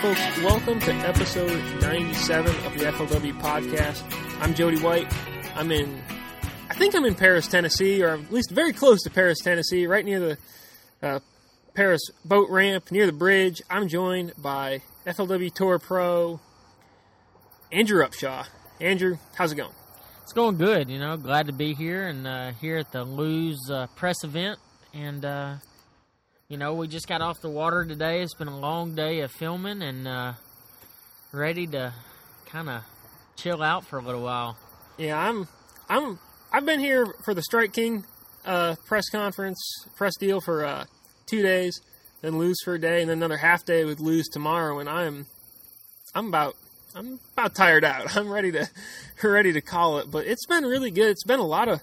Folks, welcome to episode 97 of the FLW podcast. I'm Jody White. I'm in Paris, Tennessee, or at least very close to Paris, Tennessee, right near the Paris boat ramp, near the bridge. I'm joined by FLW Tour Pro, Andrew Upshaw. Andrew, how's it going? It's going good, you know. Glad to be here and here at the Lew's press event. And you know, we just got off the water today. It's been a long day of filming and ready to kind of chill out for a little while. Yeah, I've been here for the Strike King press deal for 2 days, then Lew's for a day, and then another half day with Lew's tomorrow. And I'm about tired out. I'm ready to call it. But it's been really good. It's been a lot of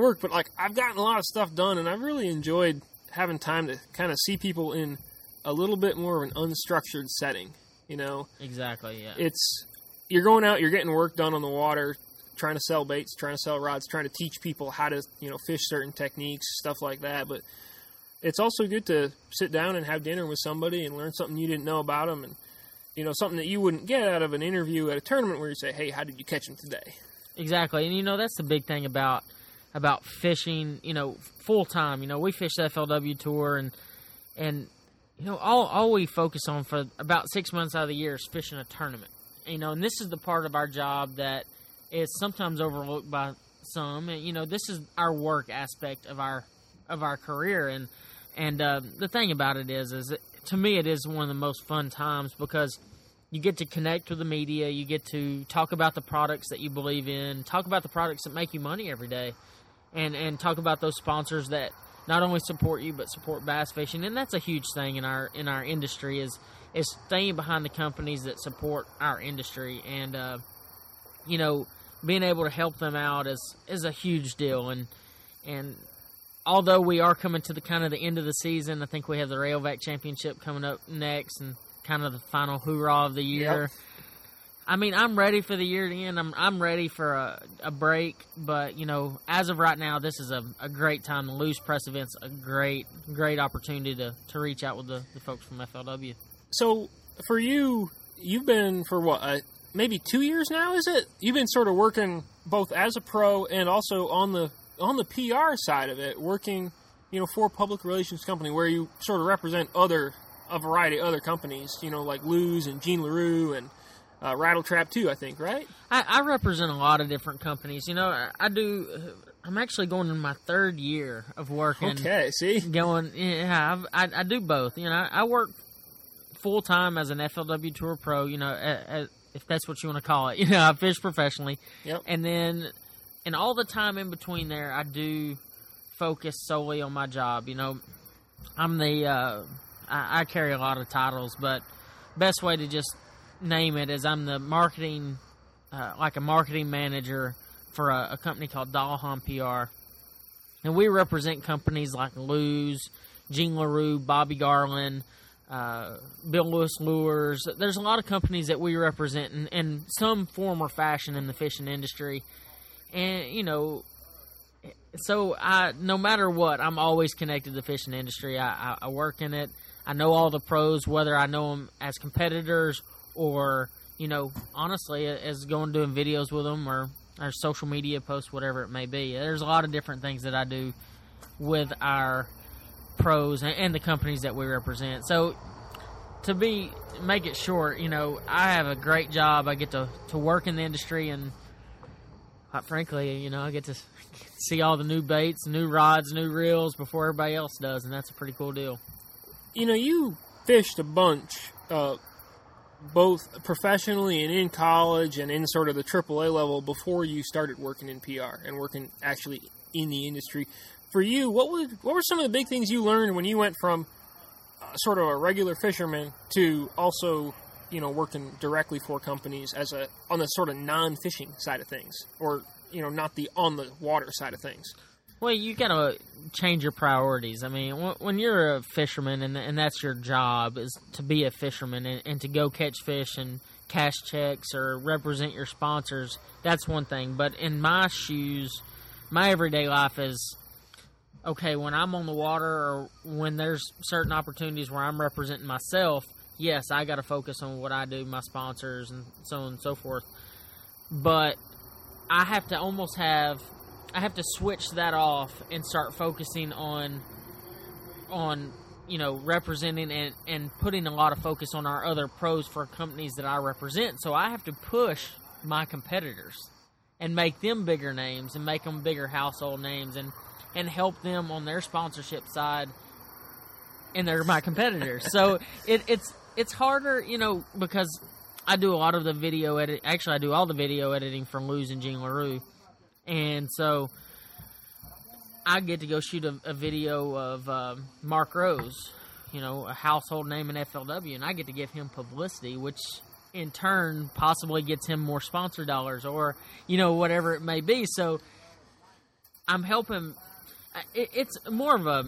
work, but like I've gotten a lot of stuff done, and I've really enjoyed having time to kind of see people in a little bit more of an unstructured setting, you know? Exactly, yeah. You're going out, you're getting work done on the water, trying to sell baits, trying to sell rods, trying to teach people how to, you know, fish certain techniques, stuff like that. But it's also good to sit down and have dinner with somebody and learn something you didn't know about them, and, you know, something that you wouldn't get out of an interview at a tournament where you say, hey, how did you catch them today? Exactly. And, you know, that's the big thing about fishing, you know, full-time. You know, we fish the FLW Tour, and you know, all we focus on for about 6 months out of the year is fishing a tournament. You know, and this is the part of our job that is sometimes overlooked by some. And, you know, this is our work aspect of our career. And the thing about it is to me it is one of the most fun times because you get to connect with the media, you get to talk about the products that you believe in, talk about the products that make you money every day. And talk about those sponsors that not only support you but support bass fishing, and that's a huge thing in our industry is staying behind the companies that support our industry, and you know, being able to help them out is a huge deal. And although we are coming to the kind of the end of the season, I think we have the Rayovac Championship coming up next, and kind of the final hoorah of the year. Yep. I mean, I'm ready for the year to end. I'm ready for a break, but you know, as of right now, this is a great time. The Lew's press event's a great opportunity to reach out with the folks from FLW. So for you, you've been for what, maybe 2 years now? Is it? You've been sort of working both as a pro and also on the PR side of it, working, you know, for a public relations company where you sort of represent a variety of other companies, you know, like Lew's and Gene Larew and Rattle Trap too, I think, right? I represent a lot of different companies. You know, I do. I'm actually going in my third year of working. Okay, see? I do both. You know, I work full-time as an FLW Tour Pro, you know, if that's what you want to call it. You know, I fish professionally. Yep. And then, and all the time in between there, I do focus solely on my job. You know, I'm the, I carry a lot of titles, but best way to just name it as I'm the marketing, like a marketing manager for a company called Dalham PR. And we represent companies like Lew's, Gene Larew, Bobby Garland, Bill Lewis Lures. There's a lot of companies that we represent in some form or fashion in the fishing industry. And, you know, so no matter what, I'm always connected to the fishing industry. I work in it. I know all the pros, whether I know them as competitors or, you know, honestly, as going doing videos with them or social media posts, whatever it may be. There's a lot of different things that I do with our pros and the companies that we represent. So, make it short, you know, I have a great job. I get to work in the industry, and quite frankly, you know, I get to see all the new baits, new rods, new reels before everybody else does, and that's a pretty cool deal. You know, you fished a bunch both professionally and in college and in sort of the AAA level before you started working in PR and working actually in the industry. For you, what were some of the big things you learned when you went from sort of a regular fisherman to also, you know, working directly for companies on the sort of non-fishing side of things, or, you know, not the on the water side of things? Well, you got to change your priorities. I mean, when you're a fisherman and that's your job, is to be a fisherman and to go catch fish and cash checks or represent your sponsors, that's one thing. But in my shoes, my everyday life is, okay, when I'm on the water or when there's certain opportunities where I'm representing myself, yes, I got to focus on what I do, my sponsors, and so on and so forth. But I have to almost have... I have to switch that off and start focusing on you know, representing and putting a lot of focus on our other pros for companies that I represent. So I have to push my competitors and make them bigger names and make them bigger household names and help them on their sponsorship side, and they're my competitors. So it's harder, you know, because I do a lot of the video edit. Actually, I do all the video editing from Lew's and Gene Larew. And so I get to go shoot a video of Mark Rose, you know, a household name in FLW, and I get to give him publicity, which in turn possibly gets him more sponsor dollars or, you know, whatever it may be. So I'm helping. It's more of a...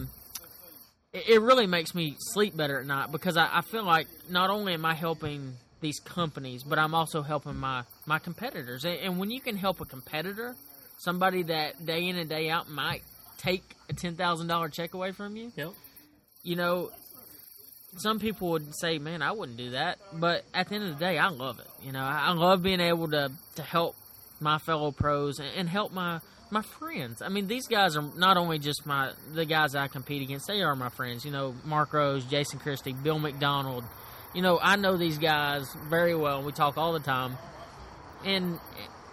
It really makes me sleep better at night because I feel like not only am I helping these companies, but I'm also helping my competitors. And when you can help a competitor... Somebody that day in and day out might take a $10,000 check away from you. Yep. You know, some people would say, man, I wouldn't do that. But at the end of the day, I love it. You know, I love being able to help my fellow pros and help my friends. I mean, these guys are not only just the guys that I compete against. They are my friends. You know, Mark Rose, Jason Christie, Bill McDonald. You know, I know these guys very well. We talk all the time. And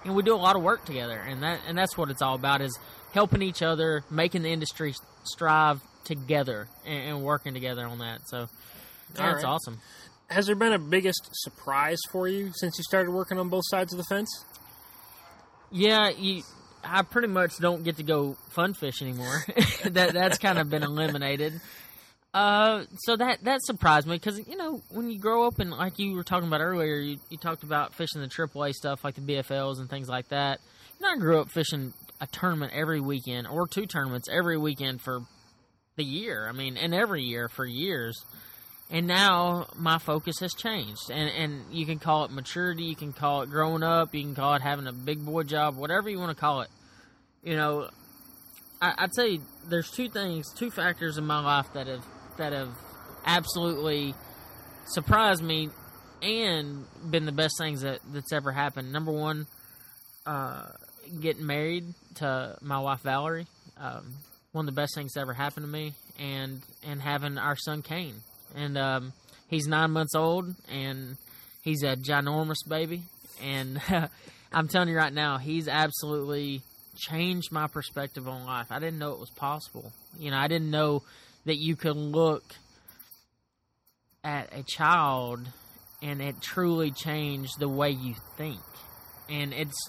we do a lot of work together, and that's what it's all about, is helping each other, making the industry strive together, and working together on that. So, yeah, that's awesome. Has there been a biggest surprise for you since you started working on both sides of the fence? Yeah, I pretty much don't get to go fun fish anymore. That's kind of been eliminated. So that surprised me because, you know, when you grow up and like you were talking about earlier, you talked about fishing the AAA stuff like the BFLs and things like that. You know, I grew up fishing a tournament every weekend or two tournaments every weekend for the year. I mean, and every year for years. And now my focus has changed. And you can call it maturity. You can call it growing up. You can call it having a big boy job, whatever you want to call it. You know, I'd say there's two factors in my life that have absolutely surprised me and been the best things that's ever happened. Number one, getting married to my wife, Valerie. One of the best things that ever happened to me, and having our son, Kane. And he's 9 months old, and he's a ginormous baby. And I'm telling you right now, he's absolutely changed my perspective on life. I didn't know it was possible. You know, I didn't know that you could look at a child and it truly changed the way you think. And it's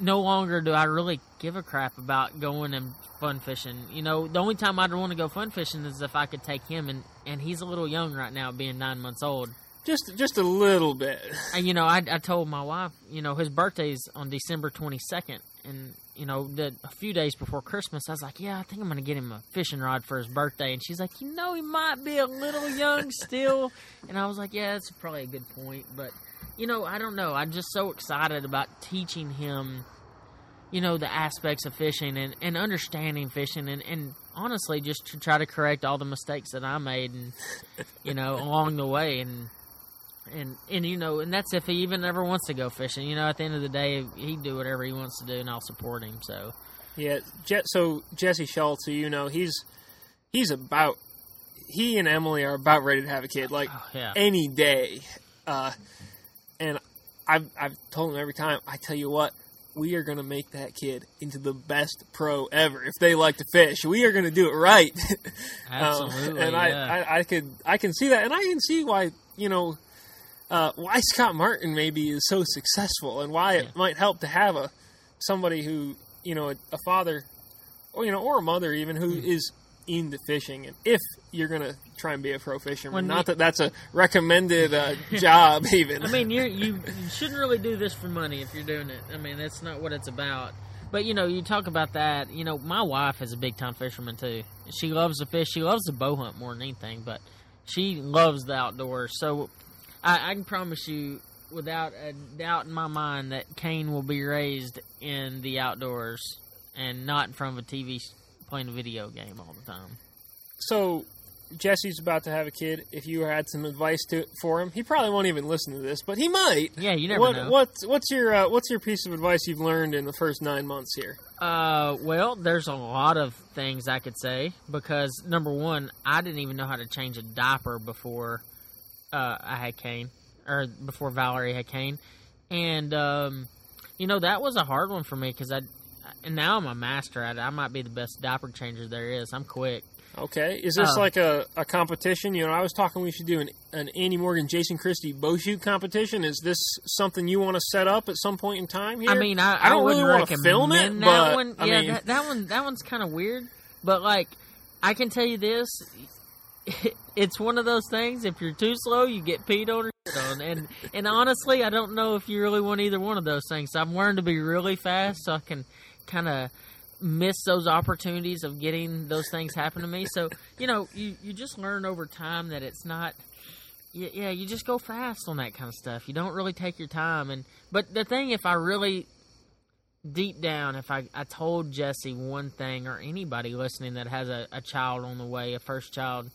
no longer do I really give a crap about going and fun fishing. You know, the only time I'd want to go fun fishing is if I could take him, and he's a little young right now, being 9 months old. Just a little bit. And, you know, I told my wife, you know, his birthday's on December 22nd. And, you know, a few days before Christmas, I was like, yeah, I think I'm going to get him a fishing rod for his birthday. And she's like, you know, he might be a little young still. And I was like, yeah, that's probably a good point. But, you know, I don't know. I'm just so excited about teaching him, you know, the aspects of fishing and understanding fishing. And honestly, just to try to correct all the mistakes that I made, and you know, along the way. And you know, and that's if he even ever wants to go fishing. You know, at the end of the day, he'd do whatever he wants to do, and I'll support him. So, yeah. So Jesse Schultz, you know, he and Emily are about ready to have a kid, like any day. And I've told him every time, I tell you what, we are going to make that kid into the best pro ever. If they like to fish, we are going to do it right. Absolutely. I can see that, and I can see why, you know. Why Scott Martin maybe is so successful, and why it might help to have somebody who, you know, a father, or, you know, or a mother even, who is into fishing. And if you're gonna try and be a pro fisherman, that's a recommended job even. I mean, you shouldn't really do this for money if you're doing it. I mean, that's not what it's about. But, you know, you talk about that. You know, my wife is a big-time fisherman, too. She loves to fish. She loves to bow hunt more than anything, but she loves the outdoors. So I can promise you, without a doubt in my mind, that Kane will be raised in the outdoors and not in front of a TV playing a video game all the time. So Jesse's about to have a kid. If you had some advice for him, he probably won't even listen to this, but he might. Yeah, you never know. What's your piece of advice you've learned in the first 9 months here? Well, there's a lot of things I could say because, number one, I didn't even know how to change a diaper before I had Kane, or before Valerie had Kane. And, you know, that was a hard one for me because now I'm a master at it. I might be the best diaper changer there is. I'm quick. Okay. Is this like a competition? You know, I was talking we should do an Andy Morgan, Jason Christie bow shoot competition. Is this something you want to set up at some point in time here? I mean, I don't really want to film it, that one's kind of weird. But, like, I can tell you this. It's one of those things, if you're too slow, you get peed on or shit on. And honestly, I don't know if you really want either one of those things. So I've learned to be really fast so I can kind of miss those opportunities of getting those things happen to me. So, you know, you just learn over time that it's not – yeah, you just go fast on that kind of stuff. You don't really take your time. But the thing, if I really deep down, if I told Jesse one thing or anybody listening that has a child on the way, a first child,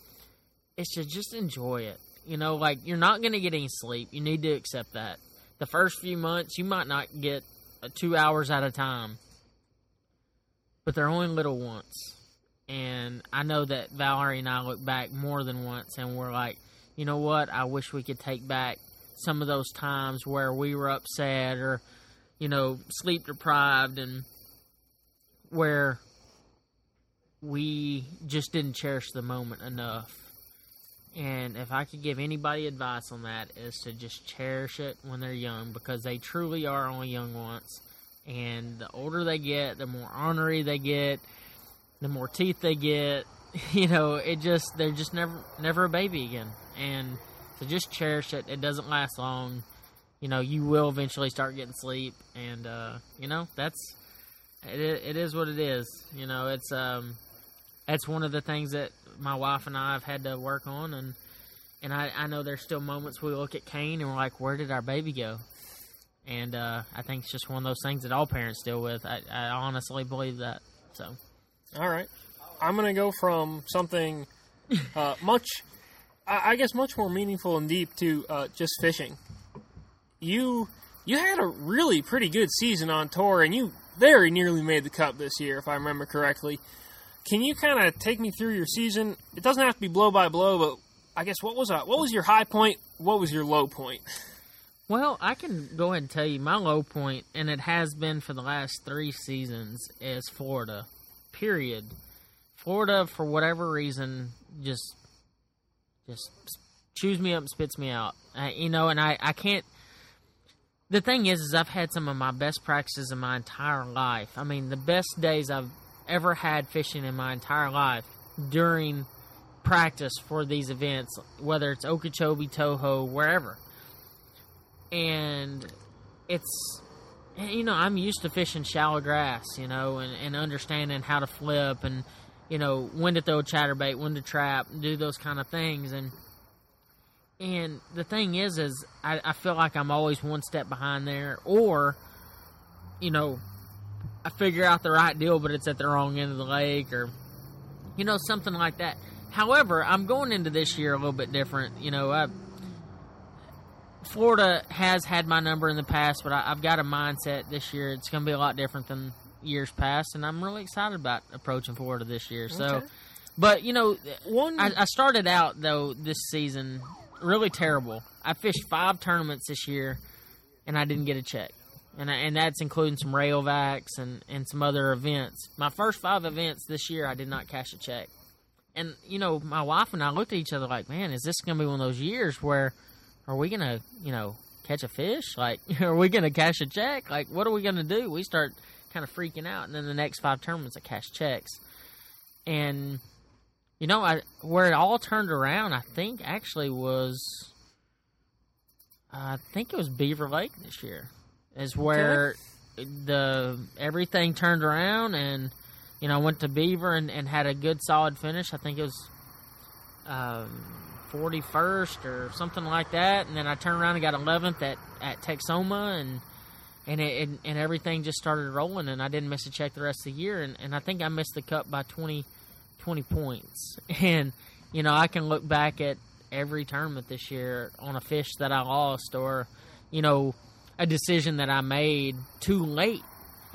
it's to just enjoy it. You know, like, you're not going to get any sleep. You need to accept that. The first few months, you might not get 2 hours at a time. But they're only little once. And I know that Valerie and I look back more than once and we're like, you know what? I wish we could take back some of those times where we were upset or, you know, sleep deprived and where we just didn't cherish the moment enough. And if I could give anybody advice on that, is to just cherish it when they're young because they truly are only young once. And the older they get, the more ornery they get, the more teeth they get. You know, they're just never a baby again. And so just cherish it. It doesn't last long. You know, you will eventually start getting sleep. And, you know, it is what it is. You know, that's one of the things that my wife and I have had to work on. And I know there's still moments we look at Kane and we're like, where did our baby go? And I think it's just one of those things that all parents deal with. I honestly believe that. So, all right. I'm going to go from something much more meaningful and deep to just fishing. You had a really pretty good season on tour, and you very nearly made the Cup this year, if I remember correctly. Can you kind of take me through your season? It doesn't have to be blow by blow, but I guess what was your high point? What was your low point? Well, I can go ahead and tell you my low point, and it has been for the last 3 seasons, is Florida, period. Florida, for whatever reason, just chews me up and spits me out. I can't – the thing is I've had some of my best practices in my entire life. I mean, the best days I've ever had fishing in my entire life during practice for these events, whether it's Okeechobee, Toho, wherever. And it's, you know, I'm used to fishing shallow grass, you know, and understanding how to flip and, you know, when to throw a chatterbait, when to trap, do those kind of things. And the thing is I feel like I'm always one step behind there, or, you know, I figure out the right deal, but it's at the wrong end of the lake, or, you know, something like that. However, I'm going into this year a little bit different. You know, Florida has had my number in the past, but I've got a mindset this year. It's going to be a lot different than years past, and I'm really excited about approaching Florida this year. Okay. So, but, you know, I started out, though, this season really terrible. I fished 5 tournaments this year, and I didn't get a check. And that's including some Rayovacs and some other events. My first 5 events this year, I did not cash a check. And, you know, my wife and I looked at each other like, man, is this going to be one of those years where – are we going to, you know, catch a fish? Like, are we going to cash a check? Like, what are we going to do? We start kind of freaking out, and then the next 5 tournaments I cash checks. And, you know, where it all turned around, I think, actually was, I think it was Beaver Lake this year, is where everything turned around, and you know, went to Beaver and had a good solid finish. I think it was 41st or something like that, and then I turned around and got 11th at Texoma, and everything just started rolling, and I didn't miss a check the rest of the year, and I think I missed the cup by 20 points. And you know, I can look back at every tournament this year on a fish that I lost, or you know, a decision that I made too late,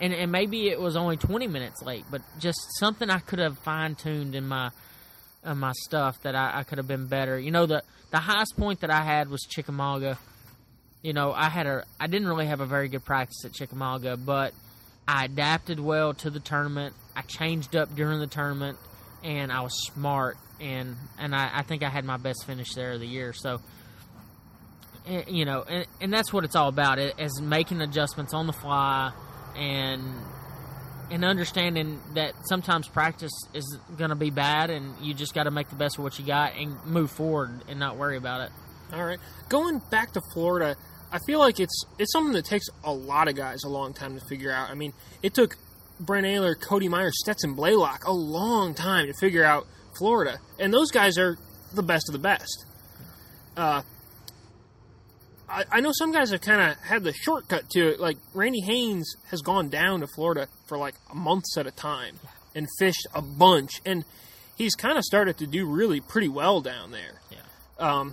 and maybe it was only 20 minutes late, but just something I could have fine-tuned in my stuff that I could have been better. You know, the highest point that I had was Chickamauga. You know, I didn't really have a very good practice at Chickamauga, but I adapted well to the tournament. I changed up during the tournament, and I was smart, and I think I had my best finish there of the year. So, you know, and that's what it's all about, is making adjustments on the fly, and understanding that sometimes practice is going to be bad, and you just got to make the best of what you got and move forward and not worry about it. All right. Going back to Florida, I feel like it's something that takes a lot of guys a long time to figure out. I mean, it took Brent Ehrler, Cody Meyer, Stetson Blaylock a long time to figure out Florida, and those guys are the best of the best. I know some guys have kind of had the shortcut to it. Like, Randy Haynes has gone down to Florida for, like, months at a time and fished a bunch. And he's kind of started to do really pretty well down there. Yeah.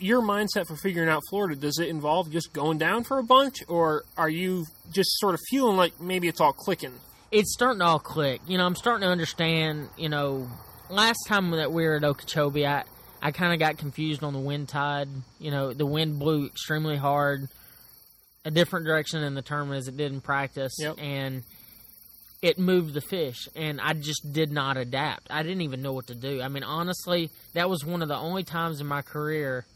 Your mindset for figuring out Florida, does it involve just going down for a bunch? Or are you just sort of feeling like maybe it's all clicking? It's starting to all click. You know, I'm starting to understand, you know, last time that we were at Okeechobee, I kind of got confused on the wind tide. You know, the wind blew extremely hard, a different direction in the tournament as it did in practice, and it moved the fish, and I just did not adapt. I didn't even know what to do. I mean, honestly, that was one of the only times in my career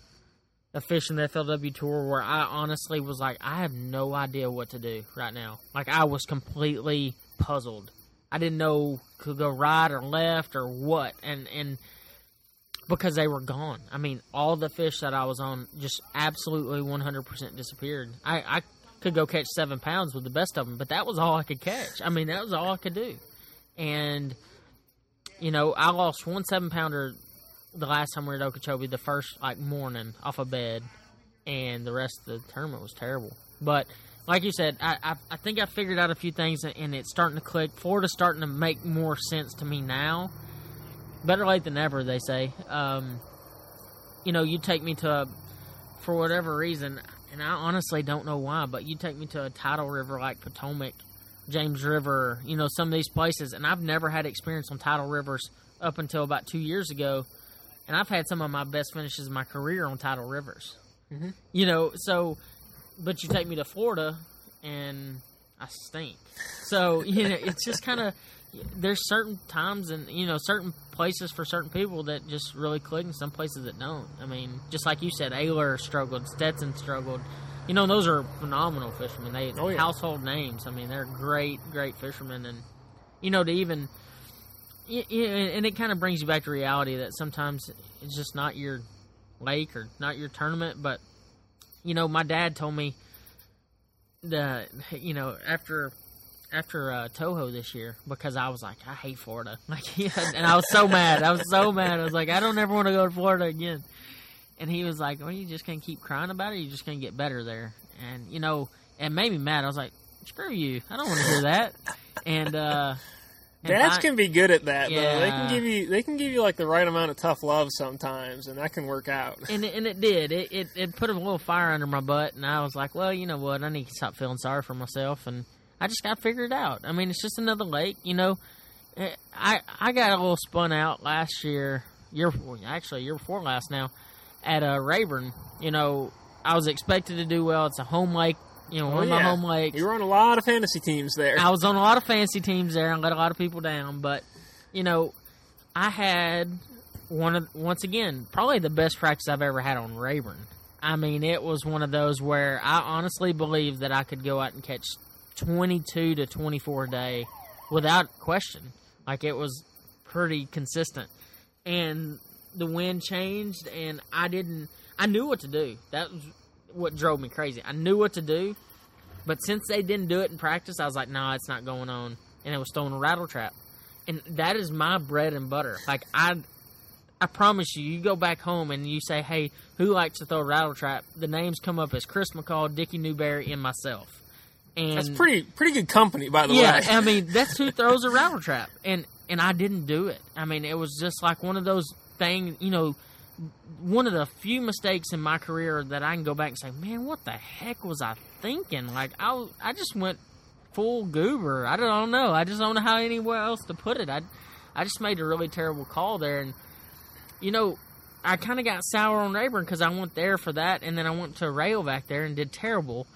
of fishing the FLW Tour where I honestly was like, I have no idea what to do right now. Like, I was completely puzzled. I didn't know could go right or left or what, and because they were gone. I mean, all the fish that I was on just absolutely 100% disappeared. I could go catch 7 pounds with the best of them, but that was all I could catch. I mean, that was all I could do. And, you know, I lost 1 7-pounder the last time we were at Okeechobee, the first, like, morning off of bed, and the rest of the tournament was terrible. But, like you said, I think I figured out a few things, and it's starting to click. Florida's starting to make more sense to me now. Better late than ever, they say. You know, you take me to for whatever reason, and I honestly don't know why, but you take me to a tidal river like Potomac, James River, you know, some of these places, and I've never had experience on tidal rivers up until about 2 years ago, and I've had some of my best finishes in my career on tidal rivers. Mm-hmm. You know, so, but you take me to Florida, and I stink. So, you know, it's just kind of... There's certain times and, you know, certain places for certain people that just really click and some places that don't. I mean, just like you said, Ehrler struggled, Stetson struggled. You know, those are phenomenal fishermen. They household names. I mean, they're great, great fishermen. And, you know, to even – and it kind of brings you back to reality that sometimes it's just not your lake or not your tournament. But, you know, my dad told me that, you know, after Toho this year, because I was like, I hate Florida. Like, and I was so mad. I was like, I don't ever want to go to Florida again. And he was like, well, you just can't keep crying about it. You just can't get better there. And, you know, it made me mad. I was like, screw you. I don't want to hear that. And dads can be good at that, though. They can give you like the right amount of tough love sometimes, and that can work out. And it did. It put a little fire under my butt, and I was like, well, you know what? I need to stop feeling sorry for myself, and I just got figured out. I mean, it's just another lake, you know. I got a little spun out last year, year before last now, at Rayburn. You know, I was expected to do well. It's a home lake, you know, one of my home lakes. You were on a lot of fantasy teams there. I was on a lot of fantasy teams there and let a lot of people down. But, you know, I had, once again, probably the best practice I've ever had on Rayburn. I mean, it was one of those where I honestly believed that I could go out and catch 22 to 24 a day without question. Like, it was pretty consistent, and the wind changed, and I knew what to do. That was what drove me crazy. I knew what to do, But since they didn't do it in practice, I was like, no, it's not going on. And it was throwing a rattle trap. And that is my bread and butter. Like, I promise you, you go back home and you say, hey, who likes to throw a rattle trap? The names come up as Chris McCall, Dickie Newberry, and myself. And that's pretty good company, by the way. Yeah, I mean, that's who throws a rattle trap. And I didn't do it. I mean, it was just like one of those things, you know, one of the few mistakes in my career that I can go back and say, man, what the heck was I thinking? Like, I just went full goober. I don't know. I just don't know how anywhere else to put it. I just made a really terrible call there. And, you know, I kind of got sour on Rayburn because I went there for that, and then I went to Rayovac there and did terrible.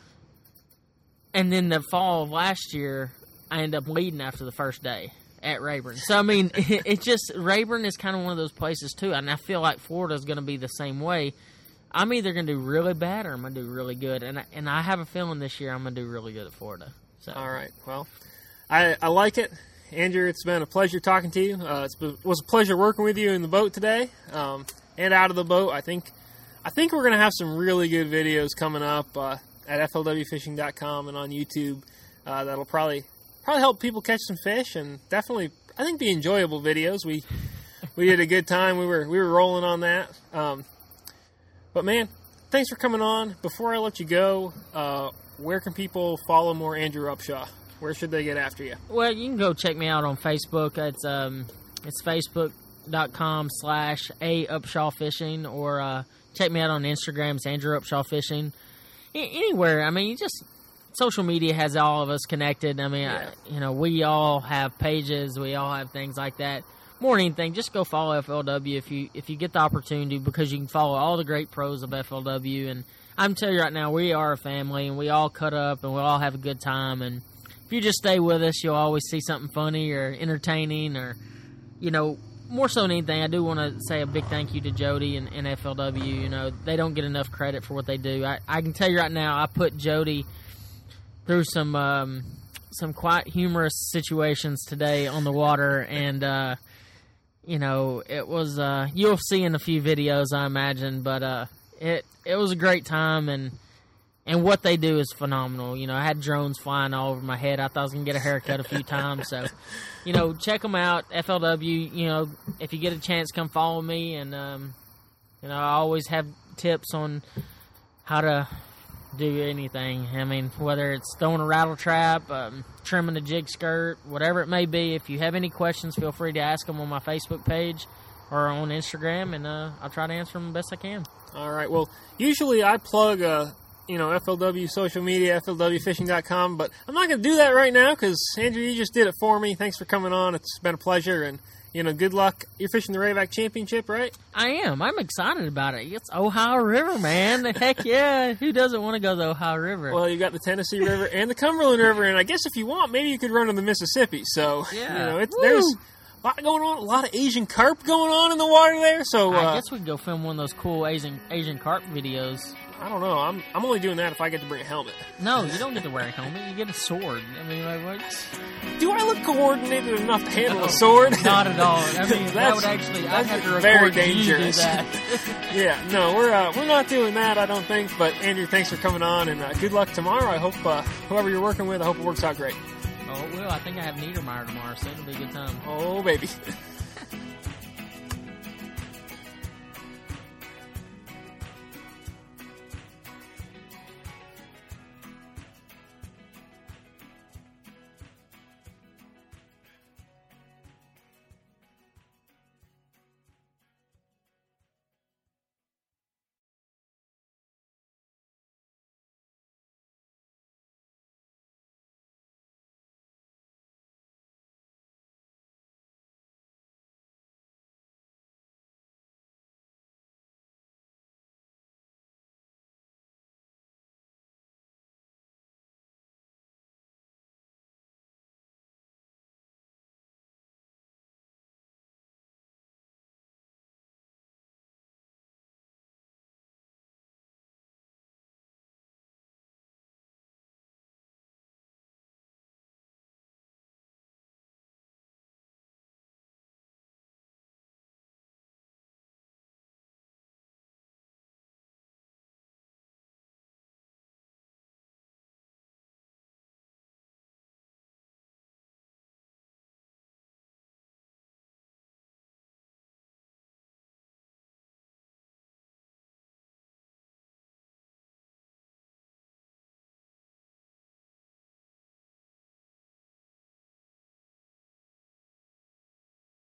And then the fall of last year, I ended up leading after the first day at Rayburn. So, I mean, it just – Rayburn is kind of one of those places too, and I feel like Florida's going to be the same way. I'm either going to do really bad or I'm going to do really good, and I have a feeling this year I'm going to do really good at Florida. So. All right. Well, I like it. Andrew, it's been a pleasure talking to you. It was a pleasure working with you in the boat today and out of the boat. I think we're going to have some really good videos coming up at flwfishing.com and on YouTube that'll probably help people catch some fish, and definitely I think be enjoyable videos. We did a good time. We were rolling on that. But, man, thanks for coming on. Before I let you go, where can people follow more Andrew Upshaw? Where should they get after you? Well, you can go check me out on Facebook. It's facebook.com/aupshawfishing, or check me out on Instagram. It's Andrew Upshaw Fishing. Anywhere. I mean, you just social media has all of us connected. I mean, yeah. We all have pages. We all have things like that. More than anything, just go follow FLW if you get the opportunity, because you can follow all the great pros of FLW. And I'm telling you right now, we are a family, and we all cut up, and we all have a good time, and if you just stay with us, you'll always see something funny or entertaining, or, more so than anything, I do want to say a big thank you to Jody and FLW. They don't get enough credit for what they do. I can tell you right now, I put Jody through some quite humorous situations today on the water, and, it was, you'll see in a few videos, I imagine, but it was a great time, and what they do is phenomenal. I had drones flying all over my head. I thought I was going to get a haircut a few times. So, check them out, FLW. If you get a chance, come follow me. And, I always have tips on how to do anything. I mean, whether it's throwing a rattle trap, trimming a jig skirt, whatever it may be. If you have any questions, feel free to ask them on my Facebook page or on Instagram. And I'll try to answer them the best I can. All right. Well, usually I plug FLW social media, FLWfishing.com, but I'm not going to do that right now because, Andrew, you just did it for me. Thanks for coming on. It's been a pleasure, and, good luck. You're fishing the Rayovac Championship, right? I am. I'm excited about it. It's Ohio River, man. Heck yeah. Who doesn't want to go to the Ohio River? Well, you got the Tennessee River and the Cumberland River, and I guess if you want, maybe you could run to the Mississippi. So, yeah. There's a lot going on, a lot of Asian carp going on in the water there. So I guess we can go film one of those cool Asian carp videos. I don't know. I'm only doing that if I get to bring a helmet. No, you don't get to wear a helmet. You get a sword. I mean, like, what? Do I look coordinated enough to handle a sword? Not at all. I mean, that would actually. I'd have to record very dangerous. You do that. Yeah, no, we're not doing that. I don't think. But Andrew, thanks for coming on, and good luck tomorrow. I hope whoever you're working with, I hope it works out great. Oh, it will. I think I have Niedermeyer tomorrow, so it'll be a good time. Oh, baby.